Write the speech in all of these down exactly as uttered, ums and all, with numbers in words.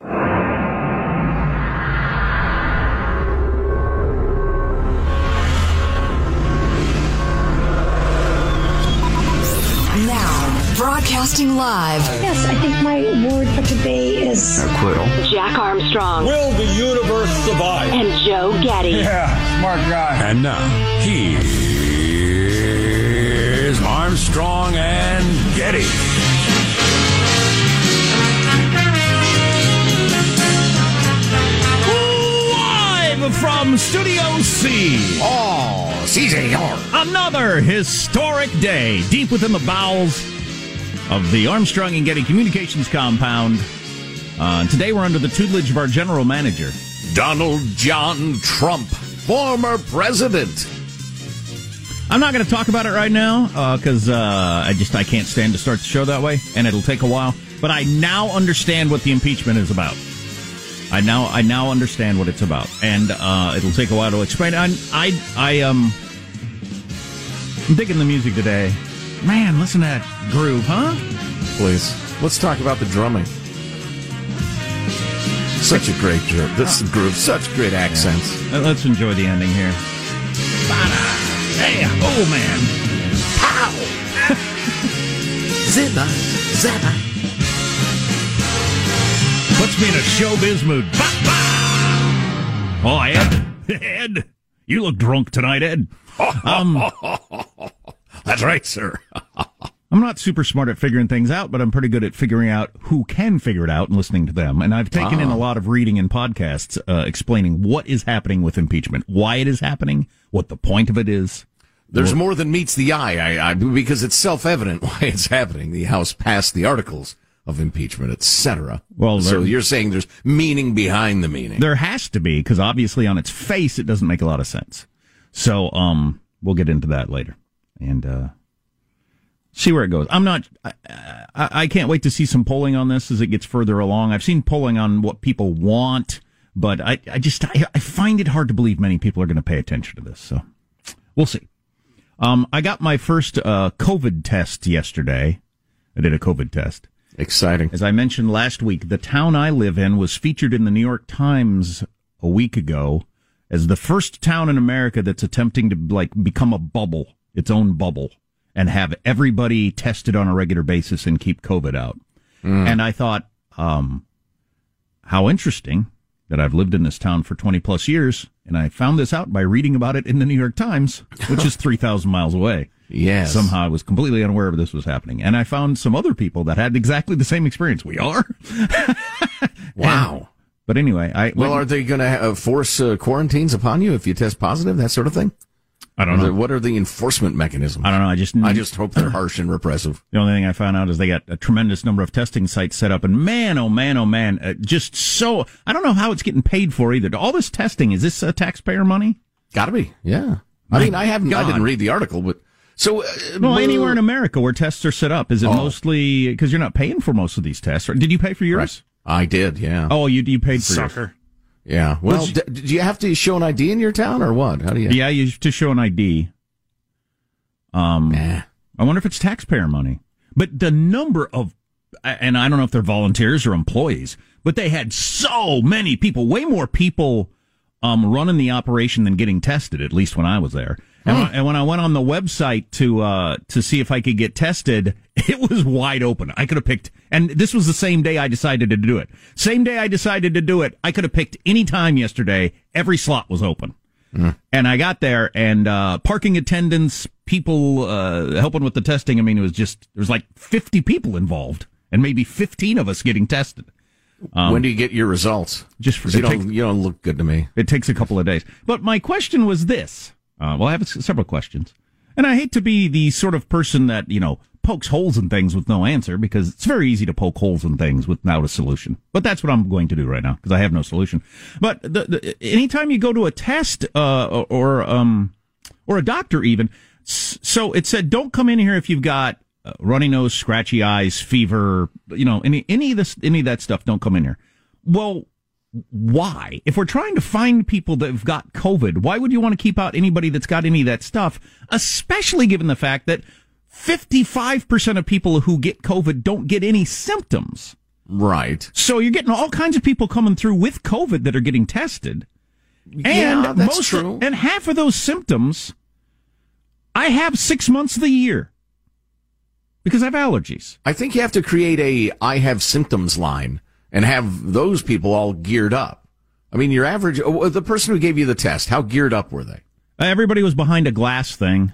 Now, broadcasting live. Yes, I think my word for today is acquittal. Jack Armstrong. Will the universe survive? And Joe Getty. Yeah, smart guy. And now, he... Armstrong and Getty. Live from Studio C. Oh, C J R. Another historic day deep within the bowels of the Armstrong and Getty Communications Compound. Uh, today we're under the tutelage of our general manager, Donald John Trump, former president. I'm not going to talk about it right now because uh, uh, I just I can't stand to start the show that way, and it'll take a while. But I now understand what the impeachment is about. I now I now understand what it's about, and uh, it'll take a while to explain. I I I um I'm digging the music today, man. Listen to that groove, huh? Please, let's talk about the drumming. Such a great groove. This groove, such great accents. Yeah. Let's enjoy the ending here. Bye-bye. Hey, oh man. Pow! Zibba, zabba. Puts me in a showbiz mood. Ba, ba. Oh, Ed. Ed. You look drunk tonight, Ed. Um, That's right, sir. I'm not super smart at figuring things out, but I'm pretty good at figuring out who can figure it out and listening to them. And I've taken ah. in a lot of reading and podcasts uh, explaining what is happening with impeachment, why it is happening, what the point of it is. There's or, more than meets the eye, I, I, because it's self-evident why it's happening. The House passed the articles of impeachment, et cetera. Well, so you're saying there's meaning behind the meaning. There has to be, because obviously on its face it doesn't make a lot of sense. So um, we'll get into that later. And... uh see where it goes. I'm not, I, I, I can't wait to see some polling on this as it gets further along. I've seen polling on what people want, but I, I just, I, I find it hard to believe many people are going to pay attention to this. So we'll see. Um, I got my first, uh, COVID test yesterday. I did a COVID test. Exciting. As I mentioned last week, the town I live in was featured in the New York Times a week ago as the first town in America that's attempting to like become a bubble, its own bubble, and have everybody tested on a regular basis and keep COVID out. Mm. And I thought, um, how interesting that I've lived in this town for twenty plus years, and I found this out by reading about it in the New York Times, which is three thousand miles away. Yes. Somehow I was completely unaware of this was happening. And I found some other people that had exactly the same experience. We are. Wow. And, but anyway, I... Well, are they going to force uh, quarantines upon you if you test positive, that sort of thing? I don't know. There, what are the enforcement mechanisms? I don't know. I just I just hope they're harsh and repressive. The only thing I found out is they got a tremendous number of testing sites set up. And man, oh, man, oh, man, uh, just so... I don't know how it's getting paid for either. All this testing, is this uh, taxpayer money? Gotta be, yeah. My I mean, I haven't. God. I didn't read the article, but... So, uh, well, anywhere in America where tests are set up, is it oh. mostly... Because you're not paying for most of these tests, right? Did you pay for yours? Right. I did, yeah. Oh, you you paid for Sucker. yours. Yeah. Well, d- do you have to show an I D in your town or what? How do you? Yeah, you have to show an I D. Um, nah. I wonder if it's taxpayer money. But the number of, and I don't know if they're volunteers or employees, but they had so many people, way more people um, running the operation than getting tested, at least when I was there. And, hmm. when, and when I went on the website to uh, to see if I could get tested, it was wide open. I could have picked, and this was the same day I decided to do it. Same day I decided to do it, I could have picked any time yesterday. Every slot was open. Hmm. And I got there, and uh, parking attendants, people uh, helping with the testing, I mean, it was just, there was like fifty people involved, and maybe fifteen of us getting tested. Um, when do you get your results? Just for, you, don't, takes, you don't look good to me. It takes a couple of days. But my question was this. Uh, well, I have several questions. And I hate to be the sort of person that, you know, pokes holes in things with no answer, because it's very easy to poke holes in things without a solution. But that's what I'm going to do right now, because I have no solution. But the, the, anytime you go to a test uh, or um, or a doctor even, so it said, don't come in here if you've got uh, runny nose, scratchy eyes, fever, you know, any, any, of this, any of that stuff, don't come in here. Well, why? If we're trying to find people that have got COVID, why would you want to keep out anybody that's got any of that stuff, especially given the fact that fifty-five percent of people who get COVID don't get any symptoms? Right. So you're getting all kinds of people coming through with COVID that are getting tested. And yeah, that's most, true. And half of those symptoms I have six months of the year, because I have allergies. I think you have to create a I have symptoms line and have those people all geared up. I mean, your average, the person who gave you the test, how geared up were they? Everybody was behind a glass thing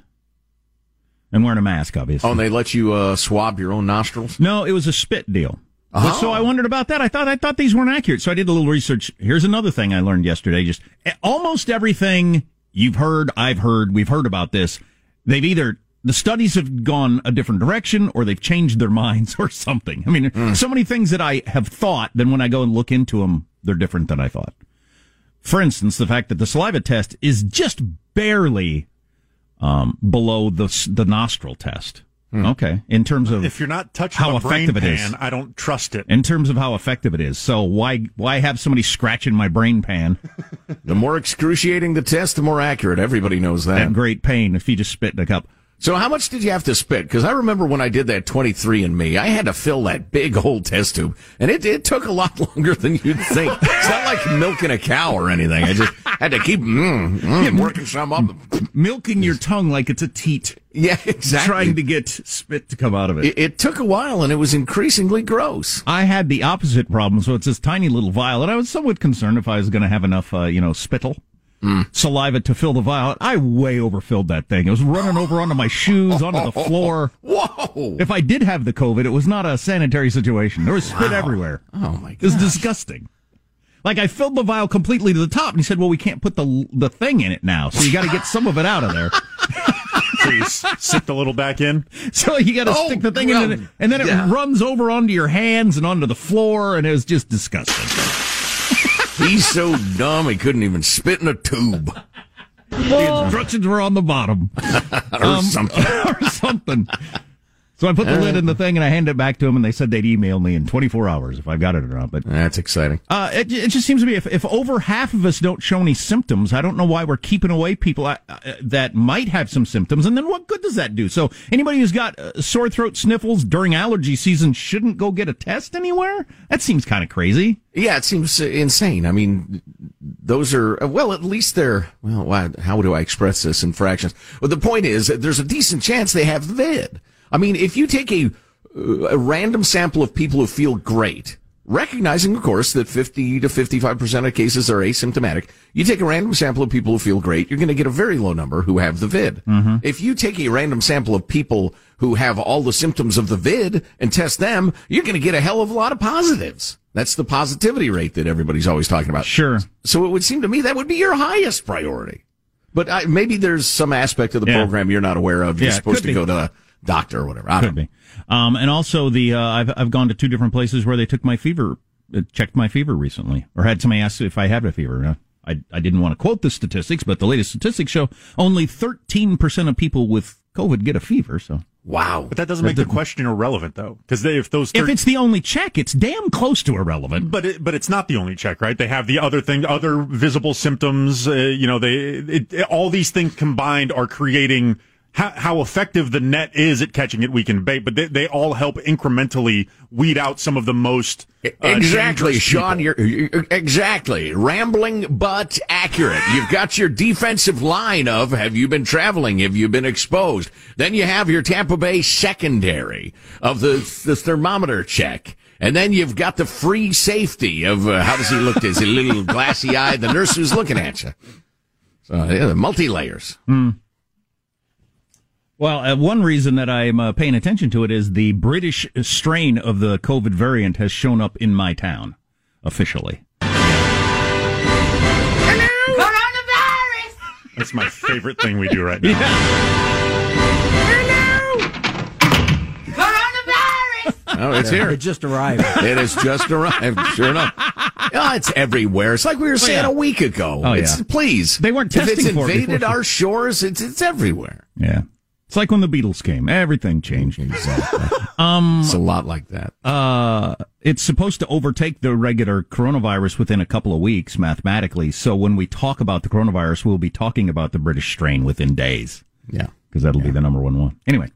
and wearing a mask, obviously. Oh, and they let you uh, swab your own nostrils? No, it was a spit deal. Uh-huh. But, so I wondered about that. I thought I thought these weren't accurate, so I did a little research. Here's another thing I learned yesterday. Just almost everything you've heard, I've heard, we've heard about this. They've either... The studies have gone a different direction, or they've changed their minds or something. I mean, mm. so many things that I have thought, then when I go and look into them, they're different than I thought. For instance, the fact that the saliva test is just barely um, below the the nostril test. Mm. Okay. In terms of if you're not touching how a effective brain pan, it is. I don't trust it. In terms of how effective it is. So why why have somebody scratching my brain pan? The more excruciating the test, the more accurate. Everybody knows that. And great pain if you just spit in a cup. So how much did you have to spit? Because I remember when I did that twenty-three and me, I had to fill that big old test tube, and it it took a lot longer than you'd think. It's not like milking a cow or anything. I just had to keep mm, mm, yeah, working some up, milking your tongue like it's a teat. Yeah, exactly. Trying to get spit to come out of it. it. It took a while, and it was increasingly gross. I had the opposite problem. So it's this tiny little vial, and I was somewhat concerned if I was going to have enough, uh, you know, spittle. Mm. Saliva to fill the vial. I way overfilled that thing. It was running over onto my shoes, onto the floor. Whoa! If I did have the COVID, it was not a sanitary situation. There was spit wow. everywhere. Oh my god! It was disgusting. Like I filled the vial completely to the top, and he said, "Well, we can't put the the thing in it now, so you got to get some of it out of there." So you stick the little back in. So you got to oh, stick the thing well, in, it, and then it yeah. runs over onto your hands and onto the floor, and it was just disgusting. He's so dumb he couldn't even spit in a tube. The instructions were on the bottom. or um, something. or something. So I put the uh, lid in the thing and I handed it back to him, and they said they'd email me in twenty-four hours if I've got it or not. But that's exciting. Uh, it, it just seems to me if, if over half of us don't show any symptoms, I don't know why we're keeping away people I, uh, that might have some symptoms. And then what good does that do? So anybody who's got uh, sore throat, sniffles during allergy season shouldn't go get a test anywhere? That seems kind of crazy. Yeah, it seems insane. I mean, those are, well, at least they're, well, how do I express this in fractions? Well, the point is that there's a decent chance they have V I D. I mean, if you take a, a random sample of people who feel great, recognizing, of course, that fifty to fifty-five percent of cases are asymptomatic. You take a random sample of people who feel great, you're going to get a very low number who have the vid. Mm-hmm. If you take a random sample of people who have all the symptoms of the vid and test them, you're going to get a hell of a lot of positives. That's the positivity rate that everybody's always talking about. Sure. So it would seem to me that would be your highest priority. But I, maybe there's some aspect of the yeah. program you're not aware of. You're yeah, supposed to go to a doctor or whatever. I could don't know. Be. Um, and also the, uh, I've, I've gone to two different places where they took my fever, uh, checked my fever recently, or had somebody ask if I had a fever. Uh, I, I didn't want to quote the statistics, but the latest statistics show only thirteen percent of people with COVID get a fever. So. Wow. But that doesn't make the, the question irrelevant, though. Because if those thir- if it's the only check, it's damn close to irrelevant. But it, but it's not the only check, right? They have the other thing, other visible symptoms. Uh, you know, they it, it, all these things combined are creating how, how effective the net is at catching it weak and bait. But they, they all help incrementally weed out some of the most uh, exactly, Sean. You're, you're exactly rambling but accurate. You've got your defensive line of have you been traveling? Have you been exposed? Then you have your Tampa Bay secondary of the the thermometer check. And then you've got the free safety of uh, how does he look? Is he a little glassy eyed? The nurse who's looking at you. So yeah, the multi layers. Mm. Well, uh, one reason that I'm uh, paying attention to it is the British strain of the COVID variant has shown up in my town, officially. Hello, coronavirus! That's my favorite thing we do right now. Yeah. Hello, coronavirus! Oh, it's yeah, here. It just arrived. It has just arrived, sure enough. Oh, it's everywhere. It's like we were oh, saying yeah. a week ago. Oh, it's, yeah. Please. They weren't testing for it. If it's invaded our shores, it's, it's everywhere. Yeah. It's like when the Beatles came. Everything changed. Exactly. um, it's a lot like that. Uh, it's supposed to overtake the regular coronavirus within a couple of weeks, mathematically. So when we talk about the coronavirus, we'll be talking about the British strain within days. Yeah. Because that'll yeah. be the number one one. Anyway,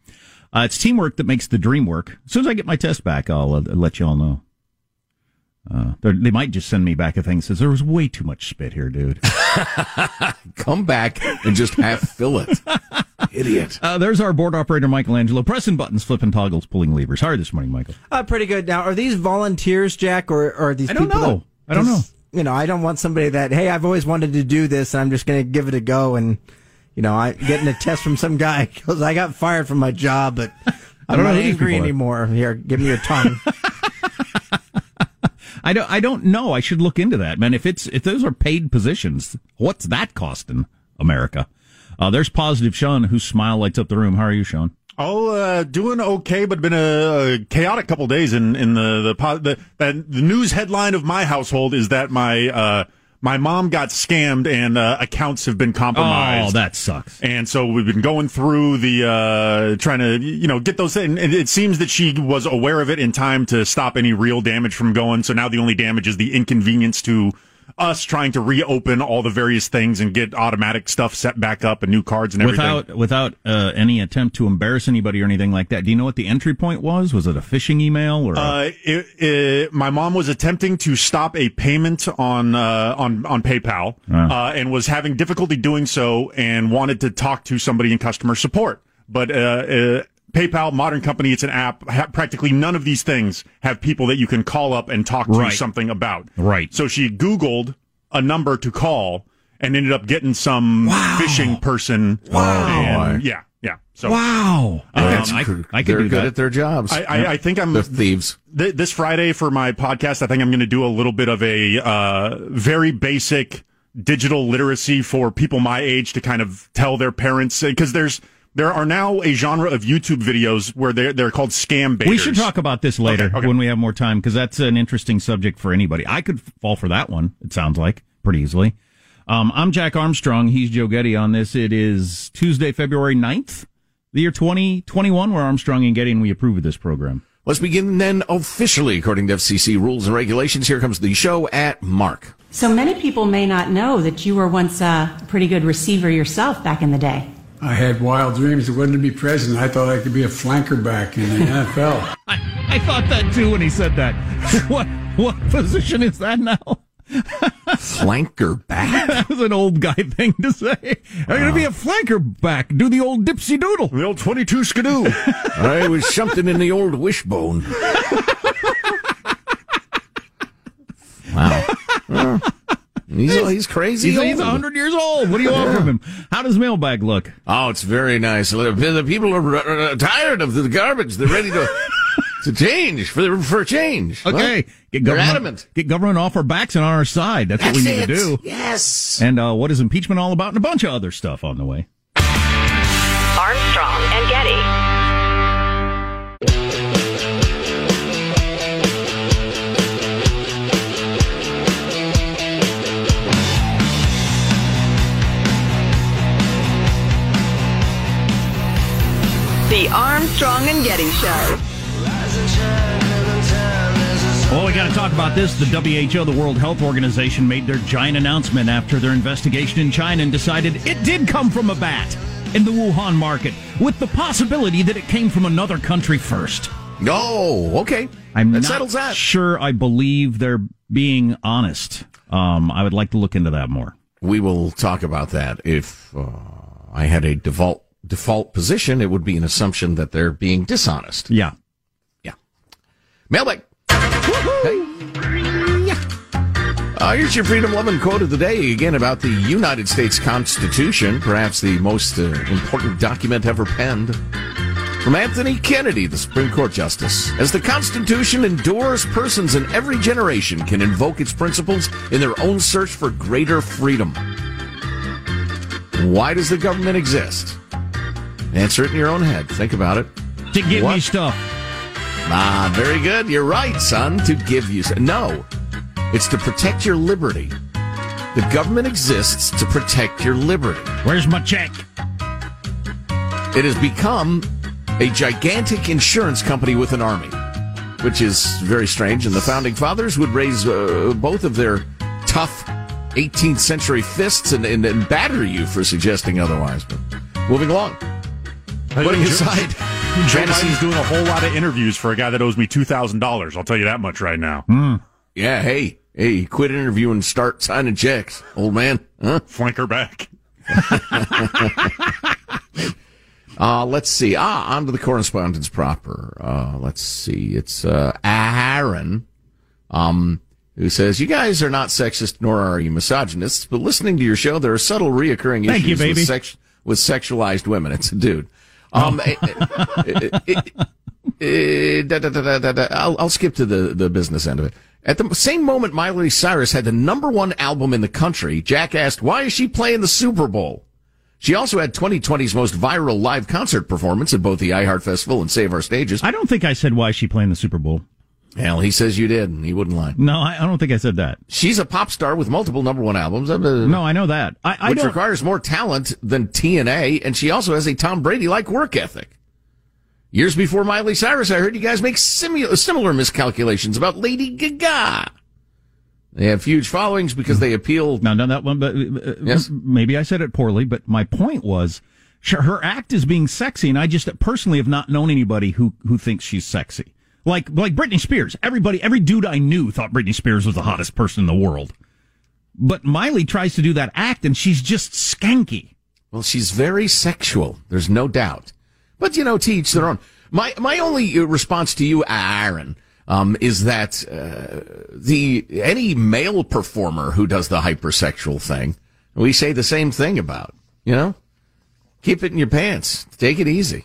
uh, it's teamwork that makes the dream work. As soon as I get my test back, I'll uh, let you all know. Uh, they might just send me back a thing that says, there was way too much spit here, dude. Come back and just half fill it. Idiot. Uh, there's our board operator, Michelangelo, pressing buttons, flipping toggles, pulling levers. How are you this morning, Michael? Uh, pretty good. Now, are these volunteers, Jack, or, or are these I people? I don't know. That, I don't know. You know, I don't want somebody that, hey, I've always wanted to do this, and I'm just going to give it a go. And, you know, I getting a test from some guy because I got fired from my job, but I'm not angry anymore. Here, give me your tongue. I don't. I don't know. I should look into that, man. If it's if those are paid positions, what's that costing America? Uh, there's positive Sean, whose smile lights up the room. How are you, Sean? Oh, uh, doing okay, but been a, a chaotic couple days. In in the the, the the the news headline of my household is that my uh, my mom got scammed and uh, accounts have been compromised. Oh, that sucks. And so we've been going through the uh, trying to you know get those things. And it seems that she was aware of it in time to stop any real damage from going. So now the only damage is the inconvenience to us trying to reopen all the various things and get automatic stuff set back up and new cards and everything. Without without uh, any attempt to embarrass anybody or anything like that, do you know what the entry point was? Was it a phishing email? Or a- uh, it, it, my mom was attempting to stop a payment on uh, on, on PayPal uh. Uh, and was having difficulty doing so and wanted to talk to somebody in customer support. But uh, uh, PayPal, modern company, it's an app. Ha- practically none of these things have people that you can call up and talk to right. something about. Right. So she Googled a number to call and ended up getting some wow. phishing person. Wow. And yeah. Yeah. So wow. Um, I, I could They're do good that. at their jobs. I, I, I think I'm the thieves. Th- this Friday for my podcast, I think I'm going to do a little bit of a uh, very basic digital literacy for people my age to kind of tell their parents because there's. There are now a genre of YouTube videos where they're, they're called scam baiters. We should talk about this later okay, okay. when we have more time, because that's an interesting subject for anybody. I could fall for that one, it sounds like, pretty easily. Um, I'm Jack Armstrong. He's Joe Getty on this. It is Tuesday, February ninth, the year twenty twenty-one. We're Armstrong and Getty, and we approve of this program. Let's begin then officially, according to F C C rules and regulations. Here comes the show at Mark. So many people may not know that you were once a pretty good receiver yourself back in the day. I had wild dreams of wanting to be president. I thought I could be a flanker back in the N F L. I, I thought that, too, when he said that. What what position is that now? Flanker back? That was an old guy thing to say. I'm wow. going to be a flanker back. Do the old dipsy doodle. The old twenty-two skidoo. I was something in the old wishbone. He's he's crazy. He's, he's one hundred years old. What do you want yeah. from him? How does mailbag look? Oh, it's very nice. The people are tired of the garbage. They're ready to to change for for change. Okay, well, get government adamant. Get government off our backs and on our side. That's, That's what we need it. to do. Yes. And uh, what is impeachment all about? And a bunch of other stuff on the way. Armstrong and Getty. The Armstrong and Getty Show. Well, we got to talk about this. The W H O, the World Health Organization, made their giant announcement after their investigation in China and decided it did come from a bat in the Wuhan market, with the possibility that it came from another country first. Oh, okay. I'm that settles that. Sure, I believe they're being honest. Um, I would like to look into that more. We will talk about that. If uh, I had a default. Default position, it would be an assumption that they're being dishonest. Yeah. Yeah. Mailbag. Woohoo! Hey. Yeah. Uh, here's your freedom-loving quote of the day, again, about the United States Constitution, perhaps the most uh, important document ever penned. From Anthony Kennedy, the Supreme Court Justice. As the Constitution endures, persons in every generation can invoke its principles in their own search for greater freedom. Why does the government exist? Answer it in your own head. Think about it. To give what? me stuff. Ah, very good. You're right, son. To give you stuff. No. It's to protect your liberty. The government exists to protect your liberty. Where's my check? It has become a gigantic insurance company with an army, which is very strange. And the Founding Fathers would raise uh, both of their tough eighteenth century fists and, and, and batter you for suggesting otherwise. But moving along. Putting aside, Joe Biden's doing a whole lot of interviews for a guy that owes me two thousand dollars. I'll tell you that much right now. Mm. Yeah, hey, hey, quit interviewing, start signing checks, old man. Huh? Flank her back. uh, let's see. Ah, on to the correspondence proper. Uh, let's see. It's uh, Aaron, um, who says, you guys are not sexist, nor are you misogynists, but listening to your show, there are subtle reoccurring Thank issues you, baby. With, sex- with sexualized women. It's a dude. Um, it, it, it, it, da, da, da, da, da. I'll, I'll skip to the, the business end of it. At the same moment Miley Cyrus had the number one album in the country, Jack asked, why is she playing the Super Bowl? She also had twenty twenty's most viral live concert performance at both the iHeart Festival and Save Our Stages. I don't think I said why is she playing the Super Bowl. Hell, he says you did, and he wouldn't lie. No, I, I don't think I said that. She's a pop star with multiple number one albums. Uh, no, I know that. I, I which don't... requires more talent than T N A, and she also has a Tom Brady-like work ethic. Years before Miley Cyrus, I heard you guys make simu- similar miscalculations about Lady Gaga. They have huge followings because they appeal... Now, done that one, but uh, yes? Maybe I said it poorly, but my point was her act is being sexy, and I just personally have not known anybody who, who thinks she's sexy. Like, like Britney Spears. Everybody, every dude I knew thought Britney Spears was the hottest person in the world. But Miley tries to do that act, and she's just skanky. Well, she's very sexual. There's no doubt. But, you know, to each their own. My, my only response to you, Aaron, um, is that, uh, the, any male performer who does the hypersexual thing, we say the same thing about, you know? Keep it in your pants. Take it easy.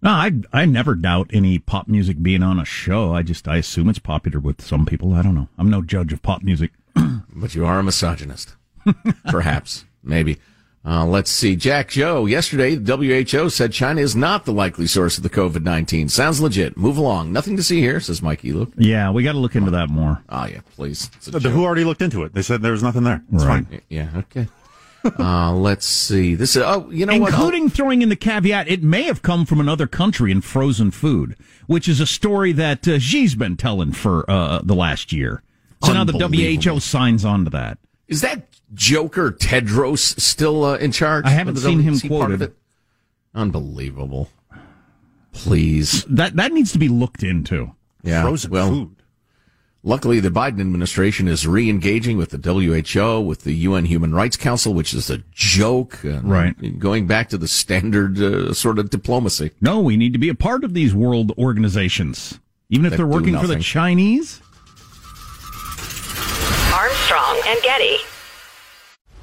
No, I I never doubt any pop music being on a show. I just, I assume it's popular with some people. I don't know. I'm no judge of pop music. But you are a misogynist. Perhaps. Maybe. Uh, let's see. Jack Joe, yesterday, the W H O said China is not the likely source of the covid nineteen. Sounds legit. Move along. Nothing to see here, says Mikey Luke. Yeah, we got to look into that more. Oh, yeah, please. The W H O already looked into it. They said there was nothing there. It's right. Fine. Yeah, okay. Uh, let's see. This is, oh, you know Including what? Including throwing in the caveat, it may have come from another country in frozen food, which is a story that uh, Xi's been telling for uh, the last year. So now the W H O signs on to that. Is that Joker Tedros still uh, in charge? I haven't seen him quoted. Unbelievable. Please. That that needs to be looked into. Yeah, frozen well, food. Luckily, the Biden administration is re-engaging with the W H O, with the U N Human Rights Council, which is a joke. And right. Going back to the standard uh, sort of diplomacy. No, we need to be a part of these world organizations, even if that they're working for the Chinese. Armstrong and Getty.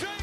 James.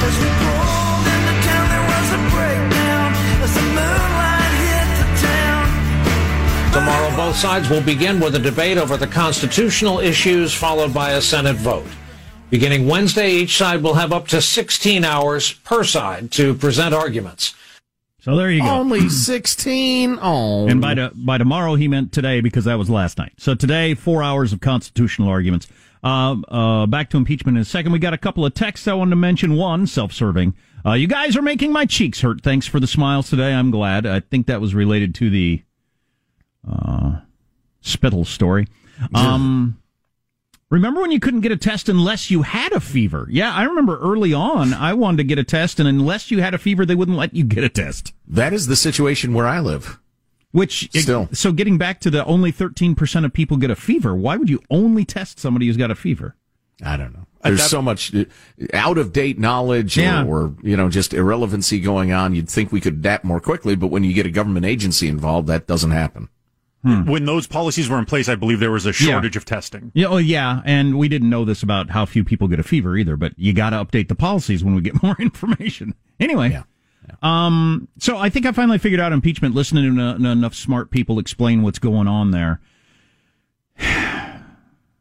As we rolled into town, there was a breakdown as the moonlight hit the town. Tomorrow, both sides will begin with a debate over the constitutional issues, followed by a Senate vote. Beginning Wednesday, each side will have up to sixteen hours per side to present arguments. So there you go. Only sixteen. Oh. And by, to, by tomorrow, he meant today, because that was last night. So today, four hours of constitutional arguments. Uh, uh, back to impeachment in a second. We got a couple of texts I wanted to mention. One, self-serving. Uh, you guys are making my cheeks hurt. Thanks for the smiles today. I'm glad. I think that was related to the uh, spittle story. Um, remember when you couldn't get a test unless you had a fever? Yeah, I remember early on I wanted to get a test, and unless you had a fever, they wouldn't let you get a test. That is the situation where I live. Which, Still. It, so getting back to the only thirteen percent of people get a fever, why would you only test somebody who's got a fever? I don't know. There's that, so much out-of-date knowledge yeah. or, or, you know, just irrelevancy going on. You'd think we could adapt more quickly, but when you get a government agency involved, that doesn't happen. Hmm. When those policies were in place, I believe there was a shortage yeah. of testing. Yeah, oh, yeah, and we didn't know this about how few people get a fever either, but you got to update the policies when we get more information. Anyway. Yeah. Um, so I think I finally figured out impeachment, listening to n- enough smart people explain what's going on there.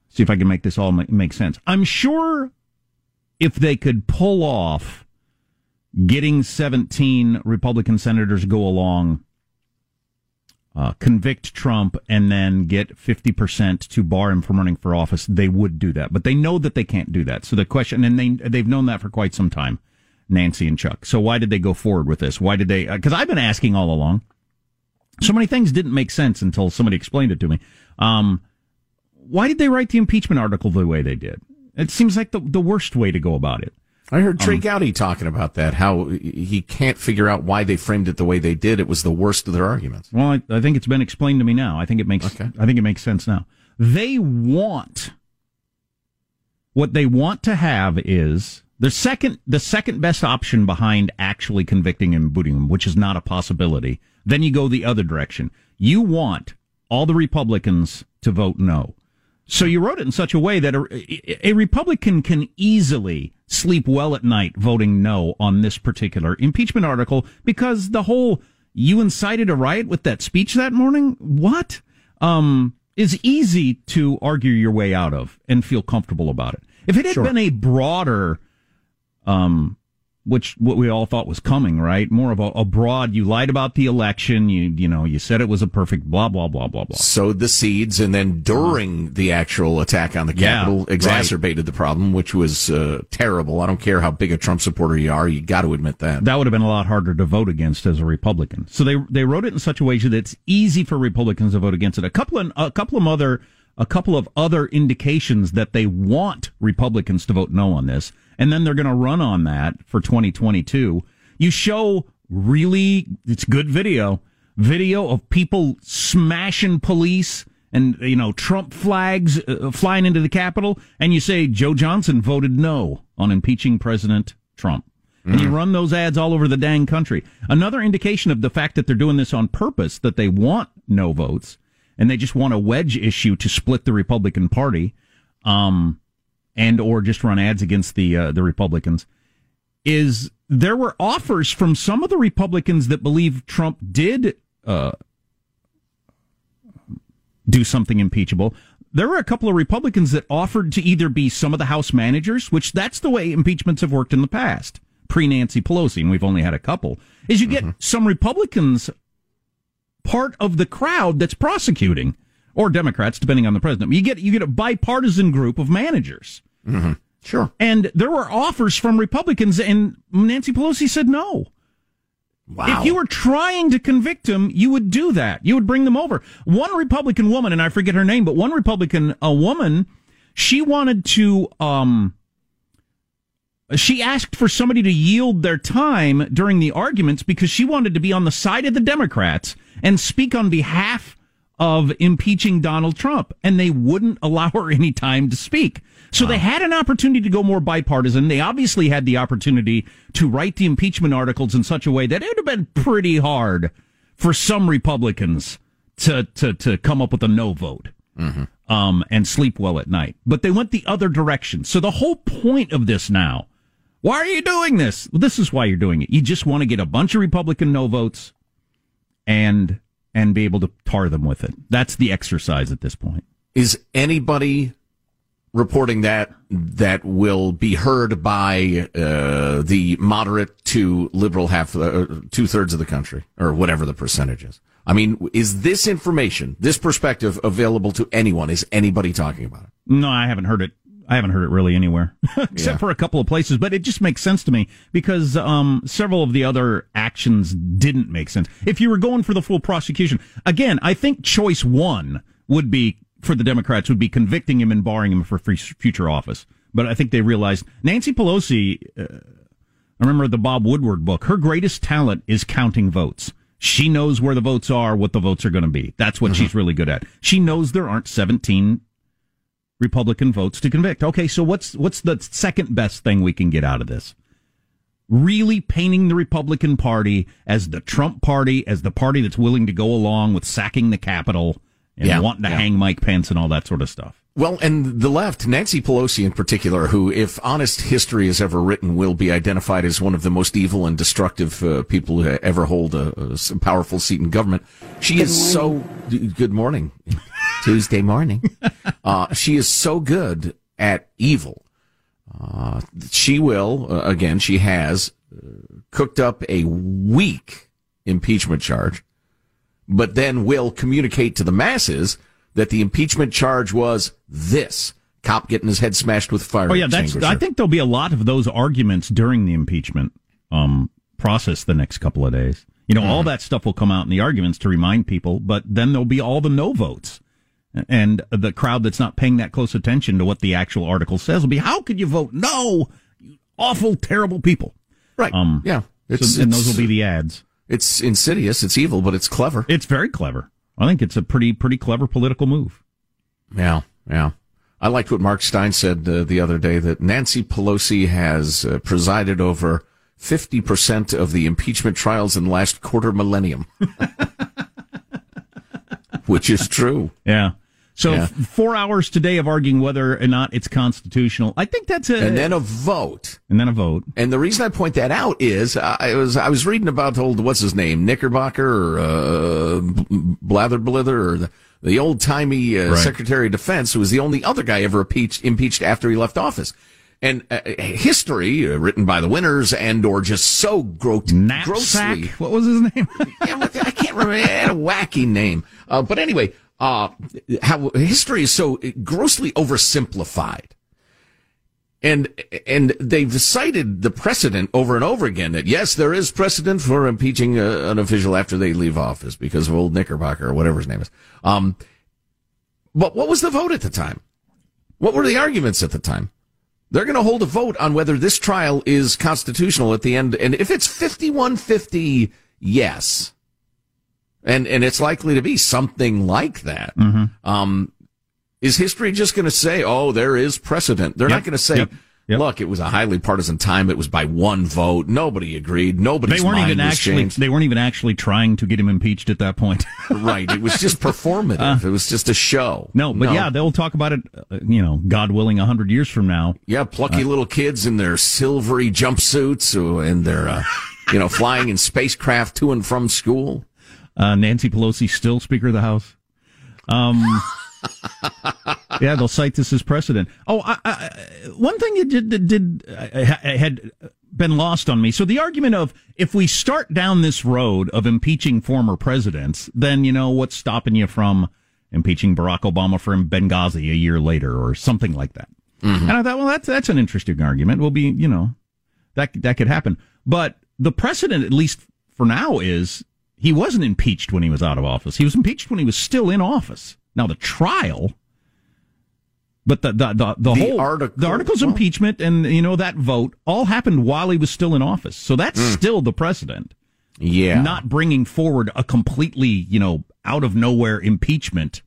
See if I can make this all make, make sense. I'm sure if they could pull off getting seventeen Republican senators go along, uh, convict Trump, and then get fifty percent to bar him from running for office, they would do that. But they know that they can't do that. So the question, and they, they've known that for quite some time. Nancy and Chuck. So why did they go forward with this? Why did they? Because I've been asking all along. So many things didn't make sense until somebody explained it to me. Um, why did they write the impeachment article the way they did? It seems like the, the worst way to go about it. I heard Trey um, Gowdy talking about that, how he can't figure out why they framed it the way they did. It was the worst of their arguments. Well, I, I think it's been explained to me now. I think it makes okay. I think it makes sense now. They want what they want to have is the second the second best option behind actually convicting and booting them, which is not a possibility. Then you go the other direction. You want all the Republicans to vote no. So you wrote it in such a way that a, a Republican can easily sleep well at night voting no on this particular impeachment article, because the whole "you incited a riot with that speech that morning" what um, is easy to argue your way out of and feel comfortable about it. If it had sure. been a broader, um, which what we all thought was coming, right? More of a, a broad, you lied about the election, you you know, you said it was a perfect blah, blah, blah, blah, blah. Sowed the seeds, and then during the actual attack on the Capitol, yeah, exacerbated right. the problem, which was uh, terrible. I don't care how big a Trump supporter you are, you got to admit that. That would have been a lot harder to vote against as a Republican. So they they wrote it in such a way that it's easy for Republicans to vote against it. A couple of, a couple of other a couple of other indications that they want Republicans to vote no on this. And then they're going to run on that for twenty twenty-two. You show really, it's good video, video of people smashing police and, you know, Trump flags uh, flying into the Capitol. And you say Joe Johnson voted no on impeaching President Trump. Mm. And you run those ads all over the dang country. Another indication of the fact that they're doing this on purpose, that they want no votes and they just want a wedge issue to split the Republican Party. Um... and or just run ads against the uh, the Republicans, is there were offers from some of the Republicans that believe Trump did uh, do something impeachable. There were a couple of Republicans that offered to either be some of the House managers, which that's the way impeachments have worked in the past, pre-Nancy Pelosi, and we've only had a couple, is you get mm-hmm. some Republicans, part of the crowd that's prosecuting, or Democrats, depending on the president. You get, you get a bipartisan group of managers. Mm-hmm. Sure. And there were offers from Republicans, and Nancy Pelosi said no. Wow. If you were trying to convict him, you would do that. You would bring them over. One Republican woman, and I forget her name, but one Republican a woman, she wanted to, um, she asked for somebody to yield their time during the arguments because she wanted to be on the side of the Democrats and speak on behalf of impeaching Donald Trump, and they wouldn't allow her any time to speak. So wow. they had an opportunity to go more bipartisan. They obviously had the opportunity to write the impeachment articles in such a way that it would have been pretty hard for some Republicans to to to come up with a no vote mm-hmm. um, and sleep well at night. But they went the other direction. So the whole point of this now, why are you doing this? Well, this is why you're doing it. You just want to get a bunch of Republican no votes and... and be able to tar them with it. That's the exercise at this point. Is anybody reporting that that will be heard by uh, the moderate to liberal half, uh, two-thirds of the country, or whatever the percentage is? I mean, is this information, this perspective, available to anyone? Is anybody talking about it? No, I haven't heard it. I haven't heard it really anywhere, except yeah. for a couple of places. But it just makes sense to me because um, several of the other actions didn't make sense. If you were going for the full prosecution, again, I think choice one would be for the Democrats would be convicting him and barring him for future office. But I think they realized Nancy Pelosi, uh, I remember the Bob Woodward book, her greatest talent is counting votes. She knows where the votes are, what the votes are going to be. That's what uh-huh. she's really good at. She knows there aren't seventeen Republican votes to convict. Okay, so what's what's the second best thing we can get out of this? Really painting the Republican Party as the Trump Party, as the party that's willing to go along with sacking the Capitol and yeah, wanting to yeah. hang Mike Pence and all that sort of stuff. Well, and the left, Nancy Pelosi in particular, who, if honest history is ever written, will be identified as one of the most evil and destructive uh, people who ever hold a, a powerful seat in government. She good is morning. so... Good morning. Tuesday morning. Uh, she is so good at evil. Uh, she will, uh, again, she has uh, cooked up a weak impeachment charge, but then will communicate to the masses that the impeachment charge was this cop getting his head smashed with fire. Oh yeah, that's. I think there'll be a lot of those arguments during the impeachment um, process the next couple of days. You know, mm-hmm. all that stuff will come out in the arguments to remind people, but then there'll be all the no votes, and the crowd that's not paying that close attention to what the actual article says will be, how could you vote no? You awful, terrible people. Right. Um, yeah. It's, so, and it's, those will be the ads. It's insidious. It's evil, but it's clever. It's very clever. I think it's a pretty, pretty clever political move. Yeah. Yeah. I liked what Mark Stein said uh, the other day, that Nancy Pelosi has uh, presided over fifty percent of the impeachment trials in the last quarter millennium. Which is true. Yeah. So yeah. F- four hours today of arguing whether or not it's constitutional. I think that's a... And then a vote. And then a vote. And the reason I point that out is I was I was reading about old, what's his name, Knickerbocker or uh, Blather Blither or the, the old-timey uh, right. Secretary of Defense, who was the only other guy ever impeached, impeached after he left office. And uh, history uh, written by the winners and or just so grot- grossly... What was his name? Yeah, I can't remember. It had a wacky name. Uh, but anyway... Uh, how history is so grossly oversimplified. And, and they've cited the precedent over and over again that yes, there is precedent for impeaching a, an official after they leave office because of old Knickerbocker or whatever his name is. Um, but what was the vote at the time? What were the arguments at the time? They're going to hold a vote on whether this trial is constitutional at the end. And if it's fifty-one fifty, yes. And and it's likely to be something like that. Mm-hmm. Um, is history just going to say, oh, there is precedent? They're yep. not going to say, yep. Yep. look, it was a highly partisan time. It was by one vote. Nobody agreed. Nobody's they weren't mind even was actually, changed. They weren't even actually trying to get him impeached at that point. Right. It was just performative. Uh, it was just a show. No, but no. yeah, they'll talk about it, uh, you know, God willing, one hundred years from now. Yeah, plucky uh, little kids in their silvery jumpsuits and their, uh, you know, flying in spacecraft to and from school. Uh, Nancy Pelosi still Speaker of the House. Um, yeah, they'll cite this as precedent. Oh, I, I, one thing that did, that did uh, had been lost on me. So the argument of if we start down this road of impeaching former presidents, then, you know, what's stopping you from impeaching Barack Obama for Benghazi a year later or something like that? Mm-hmm. And I thought, well, that's that's an interesting argument. We'll be, you know, that that could happen. But the precedent, at least for now, is... He wasn't impeached when he was out of office. He was impeached when he was still in office. Now, the trial, but the the the, the, the whole article, the articles well, impeachment and, you know, that vote all happened while he was still in office. So that's mm. still the precedent. Yeah. Not bringing forward a completely, you know, out of nowhere impeachment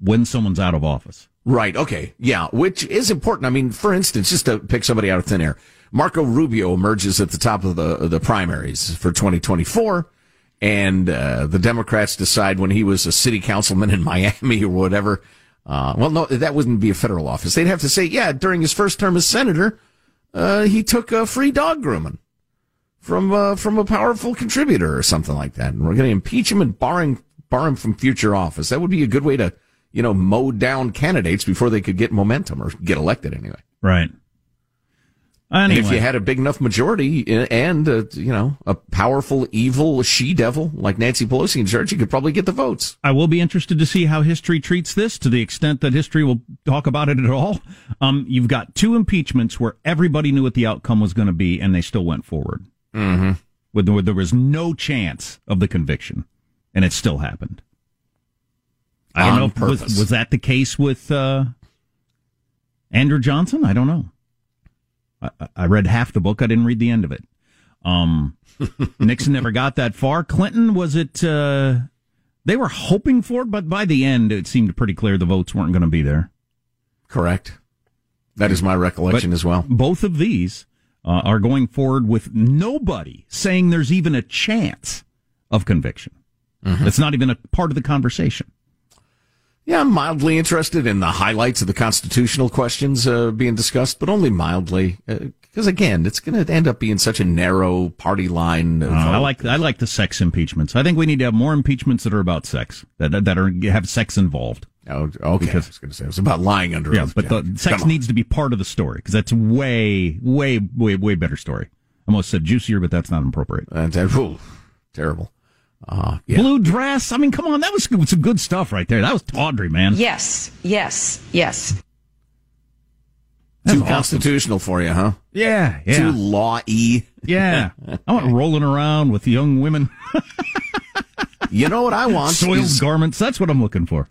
when someone's out of office. Right. Okay. Yeah. Which is important. I mean, for instance, just to pick somebody out of thin air, Marco Rubio emerges at the top of the the primaries for twenty twenty-four. And uh, the Democrats decide when he was a city councilman in Miami or whatever. Uh, well, no, that wouldn't be a federal office. They'd have to say, yeah, during his first term as senator, uh, he took a free dog grooming from uh, from a powerful contributor or something like that. And we're going to impeach him and bar him, bar him from future office. That would be a good way to, you know, mow down candidates before they could get momentum or get elected anyway. Right. Anyway. And if you had a big enough majority and, uh, you know, a powerful, evil she-devil like Nancy Pelosi in charge, you could probably get the votes. I will be interested to see how history treats this, to the extent that history will talk about it at all. Um, you've got two impeachments where everybody knew what the outcome was going to be, and they still went forward. Mm-hmm. Where there was no chance of the conviction, and it still happened. I don't On know. If, purpose. Was, was that the case with uh, Andrew Johnson? I don't know. I read half the book. I didn't read the end of it. Um, Nixon never got that far. Clinton, was it, uh, they were hoping for it, but by the end, it seemed pretty clear the votes weren't going to be there. Correct. That is my recollection but as well. Both of these uh, are going forward with nobody saying there's even a chance of conviction. Mm-hmm. It's not even a part of the conversation. Yeah, I'm mildly interested in the highlights of the constitutional questions uh, being discussed, but only mildly, because uh, again, it's going to end up being such a narrow party line. Uh, I like I like the sex impeachments. I think we need to have more impeachments that are about sex, that that are have sex involved. Oh, okay. Because, I was going to say it was about lying under yeah, oath. Yeah, but the sex needs to be part of the story because that's way, way, way, way better story. I almost said juicier, but that's not appropriate. Uh, that, ooh, terrible. Uh, yeah. Blue dress. I mean, come on. That was some good stuff right there. That was tawdry, man. Yes, yes, yes. That's Too awesome. Constitutional for you, huh? Yeah, yeah. Too law-y. Yeah. I want rolling around with young women. You know what I want? Soiled is garments. That's what I'm looking for.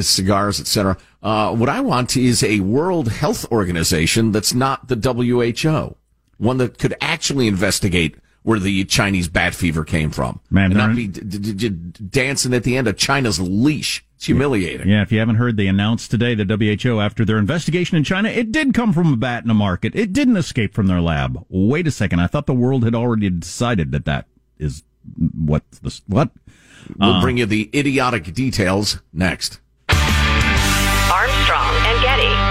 Cigars, et cetera. Uh, what I want is a World Health Organization that's not the W H O. one that could actually investigate where the Chinese bat fever came from. Man, and not be d- d- d- dancing at the end of China's leash. It's humiliating. Yeah, if you haven't heard, they announced today that W H O, after their investigation in China, it did come from a bat in a market. It didn't escape from their lab. Wait a second. I thought the world had already decided that that is what this, what? We'll uh, bring you the idiotic details next. Armstrong and Getty.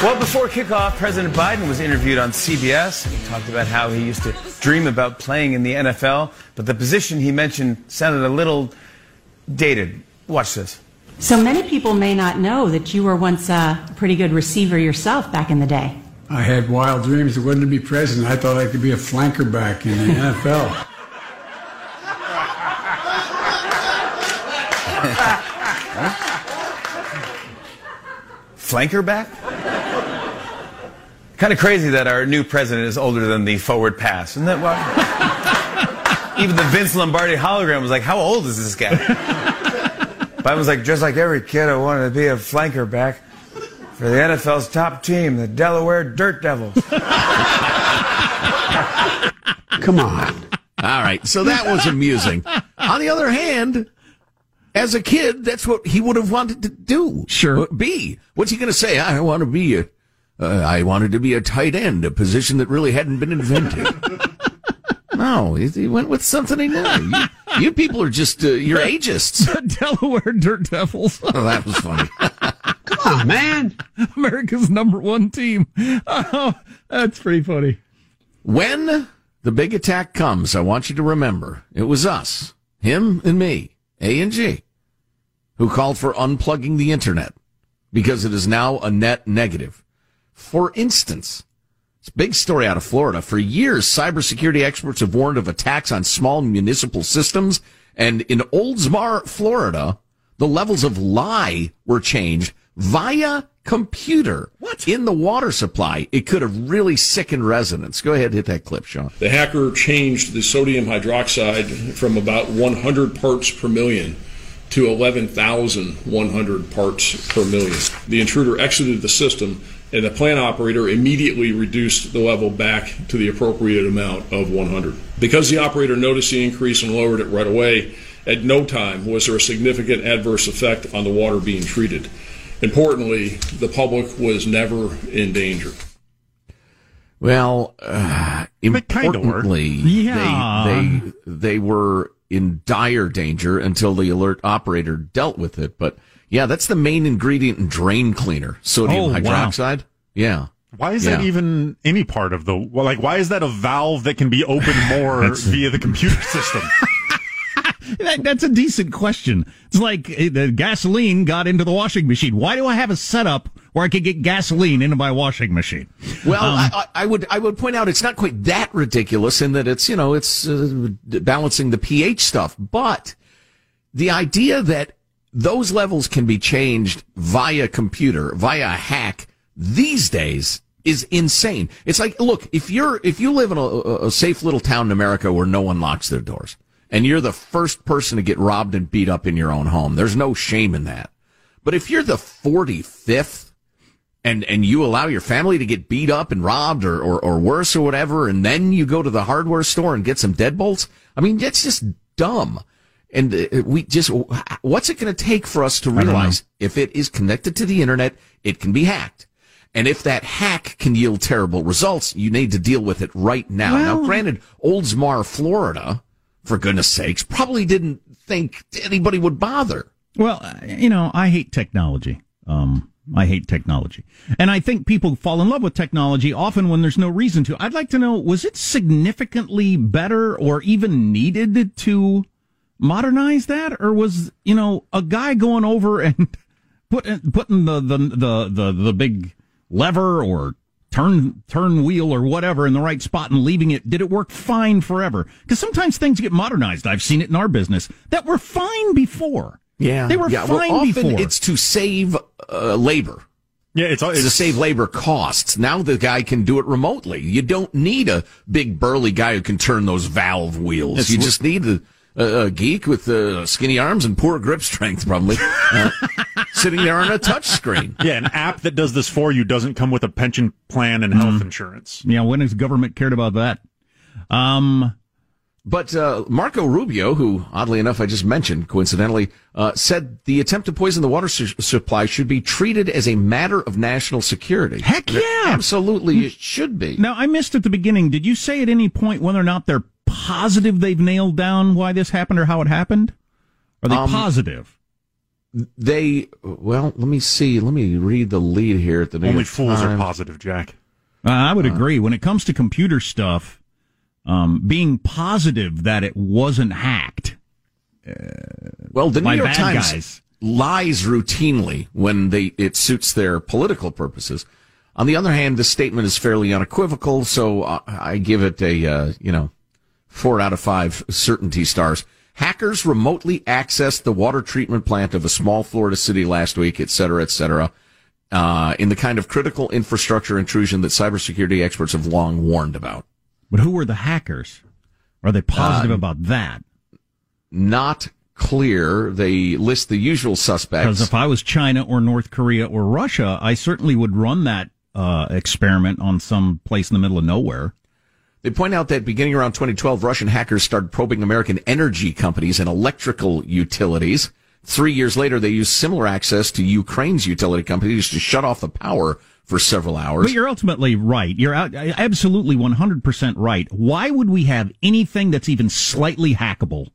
Well, before kickoff, President Biden was interviewed on C B S. He talked about how he used to dream about playing in the N F L, but the position he mentioned sounded a little dated. Watch this. So many people may not know that you were once a pretty good receiver yourself back in the day. I had wild dreams. It wasn't to be president. I thought I could be a flanker back in the N F L. Flanker back? Kind of crazy that our new president is older than the forward pass. Isn't that wild? Even the Vince Lombardi hologram was like, how old is this guy? Biden was like, just like every kid, I wanted to be a flanker back for the N F L's top team, the Delaware Dirt Devils. Come on. All right, so that was amusing. On the other hand, as a kid, that's what he would have wanted to do. Sure. Be. What's he going to say? I want to be a... Uh, I wanted to be a tight end, a position that really hadn't been invented. No, he, he went with something he knew. You, you people are just, uh, you're ageists. Delaware Dirt Devils. Oh, that was funny. Come on, man. America's number one team. Oh, that's pretty funny. When the big attack comes, I want you to remember, it was us, him and me, A and G, who called for unplugging the internet because it is now a net negative. For instance, it's a big story out of Florida. For years, cybersecurity experts have warned of attacks on small municipal systems. And in Oldsmar, Florida, the levels of lye were changed via computer. What? In the water supply. It could have really sickened residents. Go ahead, hit that clip, Sean. The hacker changed the sodium hydroxide from about one hundred parts per million to eleven thousand one hundred parts per million. The intruder exited the system, and the plant operator immediately reduced the level back to the appropriate amount of one hundred. Because the operator noticed the increase and lowered it right away, at no time was there a significant adverse effect on the water being treated. Importantly, the public was never in danger. Well, uh, importantly, yeah. they, they, they were in dire danger until the alert operator dealt with it, but... Yeah, that's the main ingredient in drain cleaner, sodium oh, hydroxide. Wow. Yeah. Why is yeah. that even any part of the... Well, like, why is that a valve that can be opened more via the computer system? that, that's a decent question. It's like the gasoline got into the washing machine. Why do I have a setup where I could get gasoline into my washing machine? Well, um, I, I would I would point out it's not quite that ridiculous in that it's, you know, it's uh, balancing the pH stuff. But the idea that those levels can be changed via computer, via a hack, these days is insane. It's like, look, if you're, if you live in a, a safe little town in America where no one locks their doors, and you're the first person to get robbed and beat up in your own home, there's no shame in that. But if you're the forty-fifth and, and you allow your family to get beat up and robbed or, or, or worse or whatever, and then you go to the hardware store and get some deadbolts, I mean, that's just dumb. And we just, what's it going to take for us to realize if it is connected to the internet, it can be hacked? And if that hack can yield terrible results, you need to deal with it right now. Well, now, granted, Oldsmar, Florida, for goodness sakes, probably didn't think anybody would bother. Well, you know, I hate technology. Um, I hate technology. And I think people fall in love with technology often when there's no reason to. I'd like to know, was it significantly better or even needed to modernize that, or was, you know, a guy going over and put, putting the, the the the the big lever or turn turn wheel or whatever in the right spot and leaving it, did it work fine forever? Because sometimes things get modernized. I've seen it in our business that were fine before. Yeah, they were yeah, fine well, often before. It's to save uh, labor. Yeah, it's, it's to save labor costs. Now the guy can do it remotely. You don't need a big burly guy who can turn those valve wheels. You just need the. Uh, a geek with uh, skinny arms and poor grip strength, probably, uh, sitting there on a touch screen. Yeah, an app that does this for you doesn't come with a pension plan and health mm. insurance. Yeah, when has government cared about that? Um, but uh, Marco Rubio, who, oddly enough, I just mentioned, coincidentally, uh, said the attempt to poison the water su- supply should be treated as a matter of national security. Heck yeah! Absolutely, it should be. Now, I missed at the beginning. Did you say at any point whether or not they're positive they've nailed down why this happened or how it happened? Are they um, positive? They, well, let me see. Let me read the lead here at the Only fools time. Are positive, Jack. Uh, I would uh, agree. When it comes to computer stuff, um, being positive that it wasn't hacked. Uh, well, the New York Times guys. lies routinely when they it suits their political purposes. On the other hand, this statement is fairly unequivocal, so I, I give it a, uh, you know, Four out of five certainty stars. Hackers remotely accessed the water treatment plant of a small Florida city last week, et cetera, et cetera, uh, in the kind of critical infrastructure intrusion that cybersecurity experts have long warned about. But who were the hackers? Are they positive uh, about that? Not clear. They list the usual suspects. Because if I was China or North Korea or Russia, I certainly would run that uh, experiment on some place in the middle of nowhere. They point out that beginning around twenty twelve, Russian hackers started probing American energy companies and electrical utilities. Three years later, they used similar access to Ukraine's utility companies to shut off the power for several hours. But you're ultimately right. You're absolutely one hundred percent right. Why would we have anything that's even slightly hackable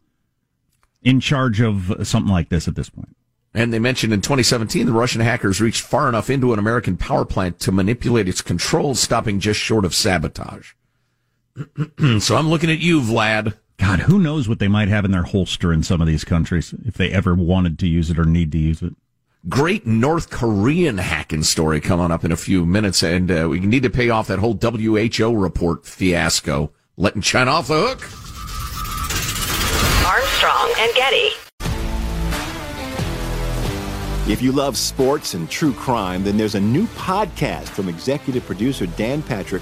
in charge of something like this at this point? And they mentioned in twenty seventeen, the Russian hackers reached far enough into an American power plant to manipulate its controls, stopping just short of sabotage. So I'm looking at you, Vlad. God, who knows what they might have in their holster in some of these countries if they ever wanted to use it or need to use it. Great North Korean hacking story coming up in a few minutes, and uh, we need to pay off that whole W H O report fiasco, letting China off the hook. Armstrong and Getty. If you love sports and true crime, then there's a new podcast from executive producer Dan Patrick